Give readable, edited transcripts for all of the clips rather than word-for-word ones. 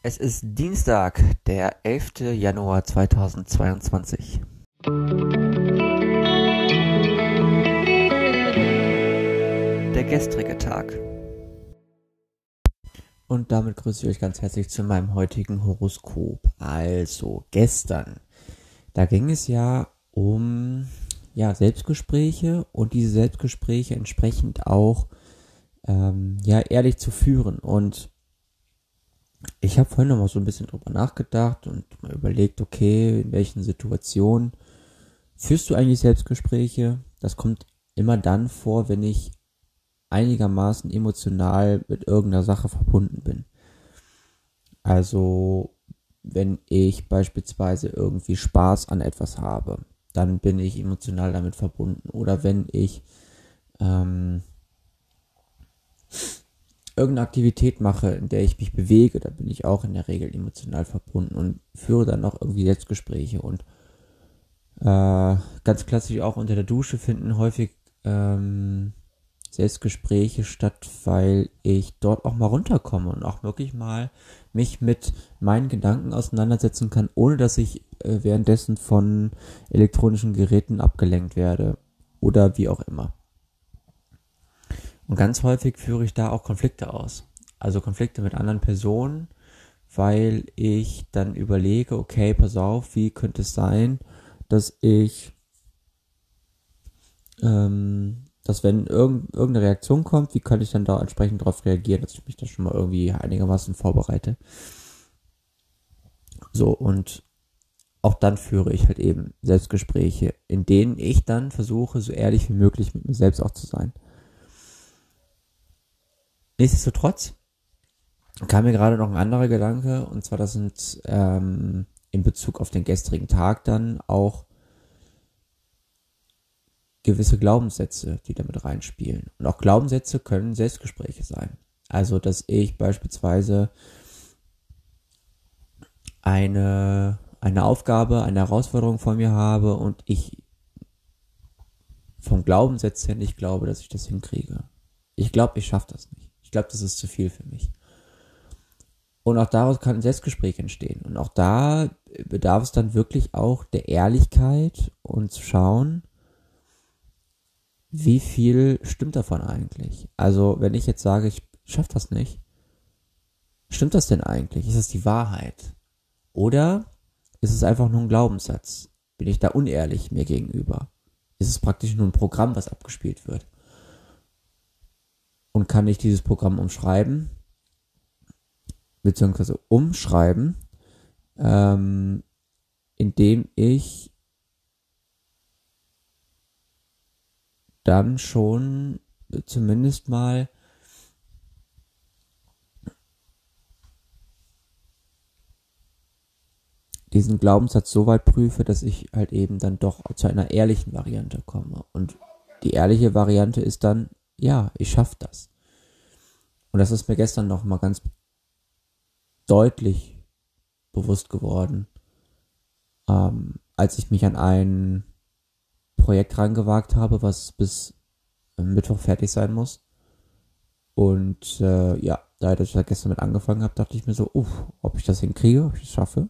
Es ist Dienstag, der 11. Januar 2022. Der gestrige Tag. Und damit grüße ich euch ganz herzlich zu meinem heutigen Horoskop. Also, gestern, da ging es ja um Selbstgespräche und diese Selbstgespräche entsprechend auch ehrlich zu führen. Und ich habe vorhin noch mal so ein bisschen drüber nachgedacht und mal überlegt, okay, in welchen Situationen führst du eigentlich Selbstgespräche? Das kommt immer dann vor, wenn ich einigermaßen emotional mit irgendeiner Sache verbunden bin. Also, wenn ich beispielsweise irgendwie Spaß an etwas habe, dann bin ich emotional damit verbunden. Oder wenn ich irgendeine Aktivität mache, in der ich mich bewege, da bin ich auch in der Regel emotional verbunden und führe dann noch irgendwie Selbstgespräche. Und ganz klassisch auch unter der Dusche finden häufig Selbstgespräche statt, weil ich dort auch mal runterkomme und auch wirklich mal mich mit meinen Gedanken auseinandersetzen kann, ohne dass ich währenddessen von elektronischen Geräten abgelenkt werde oder wie auch immer. Und ganz häufig führe ich da auch Konflikte aus. Also Konflikte mit anderen Personen, weil ich dann überlege, okay, pass auf, wie könnte es sein, dass ich, dass wenn irgendeine Reaktion kommt, wie kann ich dann da entsprechend darauf reagieren, dass ich mich da schon mal irgendwie einigermaßen vorbereite. So, und auch dann führe ich halt eben Selbstgespräche, in denen ich dann versuche, so ehrlich wie möglich mit mir selbst auch zu sein. Nichtsdestotrotz kam mir gerade noch ein anderer Gedanke, und zwar, das sind in Bezug auf den gestrigen Tag dann auch gewisse Glaubenssätze, die damit reinspielen. Und auch Glaubenssätze können Selbstgespräche sein. Also, dass ich beispielsweise eine Aufgabe, eine Herausforderung vor mir habe und ich vom Glaubenssatz her nicht glaube, dass ich das hinkriege. Ich glaube, ich schaffe das nicht. Ich glaube, das ist zu viel für mich. Und auch daraus kann ein Selbstgespräch entstehen. Und auch da bedarf es dann wirklich auch der Ehrlichkeit und zu schauen, wie viel stimmt davon eigentlich. Also wenn ich jetzt sage, ich schaffe das nicht, stimmt das denn eigentlich? Ist das die Wahrheit? Oder ist es einfach nur ein Glaubenssatz? Bin ich da unehrlich mir gegenüber? Ist es praktisch nur ein Programm, was abgespielt wird? Und kann ich dieses Programm umschreiben, indem ich dann schon zumindest mal diesen Glaubenssatz so weit prüfe, dass ich halt eben dann doch zu einer ehrlichen Variante komme. Und die ehrliche Variante ist dann, ja, ich schaffe das. Und das ist mir gestern noch mal ganz deutlich bewusst geworden, als ich mich an ein Projekt rangewagt habe, was bis Mittwoch fertig sein muss. Und da ich da gestern mit angefangen habe, dachte ich mir so, ob ich das hinkriege, ob ich das schaffe.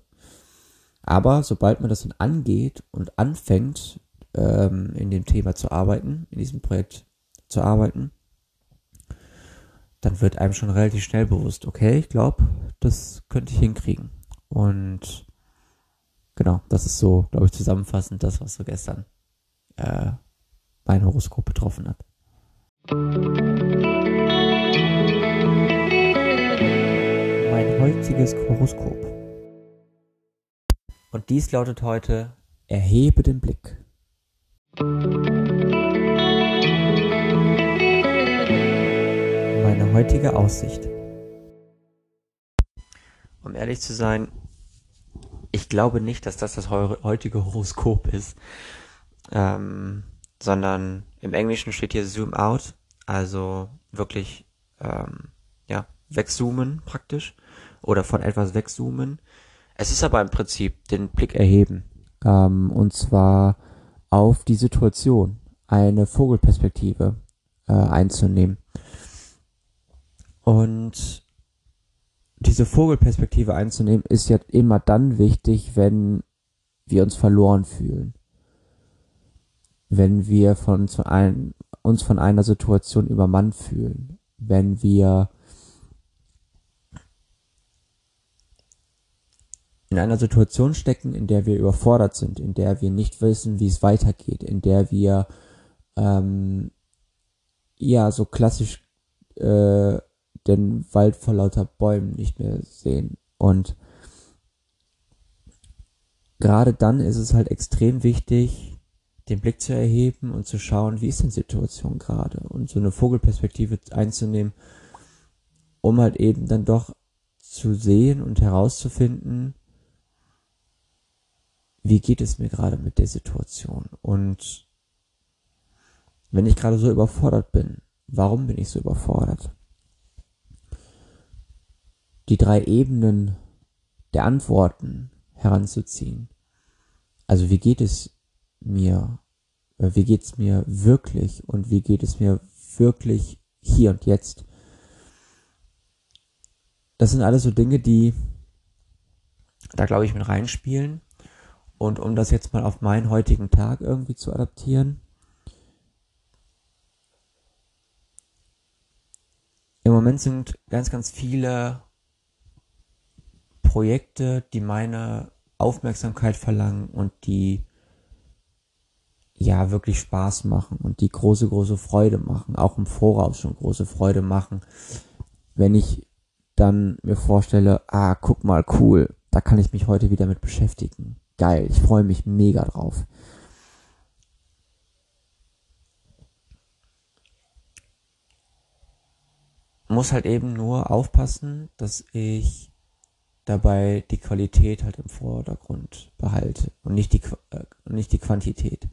Aber sobald man das dann angeht und anfängt, in dem Thema zu arbeiten, in diesem Projekt zu arbeiten, dann wird einem schon relativ schnell bewusst, okay, ich glaube, das könnte ich hinkriegen. Und genau, das ist so, glaube ich, zusammenfassend das, was so gestern mein Horoskop betroffen hat. Mein heutiges Horoskop. Und dies lautet heute: Erhebe den Blick. Meine heutige Aussicht. Um ehrlich zu sein, ich glaube nicht, dass das heutige Horoskop ist, sondern im Englischen steht hier Zoom Out, also wirklich wegzoomen praktisch oder von etwas wegzoomen. Es ist aber im Prinzip den Blick erheben, und zwar auf die Situation, eine Vogelperspektive einzunehmen. Und diese Vogelperspektive einzunehmen, ist ja immer dann wichtig, wenn wir uns verloren fühlen. Wenn wir uns von einer Situation übermannt fühlen. Wenn wir in einer Situation stecken, in der wir überfordert sind, in der wir nicht wissen, wie es weitergeht, in der wir so klassisch den Wald vor lauter Bäumen nicht mehr sehen. Und gerade dann ist es halt extrem wichtig, den Blick zu erheben und zu schauen, wie ist denn die Situation gerade, und so eine Vogelperspektive einzunehmen, um halt eben dann doch zu sehen und herauszufinden, wie geht es mir gerade mit der Situation, und wenn ich gerade so überfordert bin, warum bin ich so überfordert? Die 3 Ebenen der Antworten heranzuziehen. Also wie geht es mir? Wie geht es mir wirklich? Und wie geht es mir wirklich hier und jetzt? Das sind alles so Dinge, die da, glaube ich, mit reinspielen. Und um das jetzt mal auf meinen heutigen Tag irgendwie zu adaptieren: Im Moment sind ganz, ganz viele Projekte, die meine Aufmerksamkeit verlangen und die ja wirklich Spaß machen und die große, große Freude machen, auch im Voraus schon große Freude machen. Wenn ich dann mir vorstelle, guck mal, cool, da kann ich mich heute wieder mit beschäftigen. Geil, ich freue mich mega drauf. Muss halt eben nur aufpassen, dass ich dabei die Qualität halt im Vordergrund behalte und nicht die Quantität.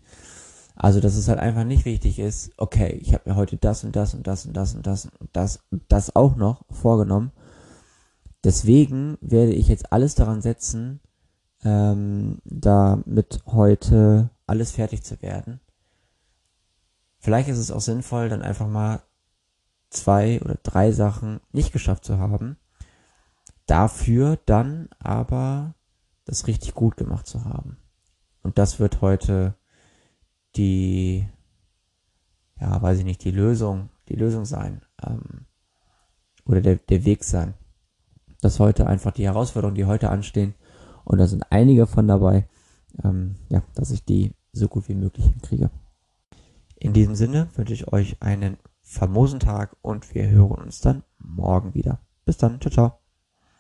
Also, dass es halt einfach nicht wichtig ist, okay, ich habe mir heute das und das und das und das und das und das und das auch noch vorgenommen. Deswegen werde ich jetzt alles daran setzen, damit heute alles fertig zu werden. Vielleicht ist es auch sinnvoll, dann einfach mal 2 oder 3 Sachen nicht geschafft zu haben, dafür dann aber das richtig gut gemacht zu haben. Und das wird heute die Lösung sein, oder der Weg sein. Das heute einfach die Herausforderungen, die heute anstehen, und da sind einige von dabei, dass ich die so gut wie möglich hinkriege. In diesem Sinne wünsche ich euch einen famosen Tag und wir hören uns dann morgen wieder. Bis dann, ciao, ciao.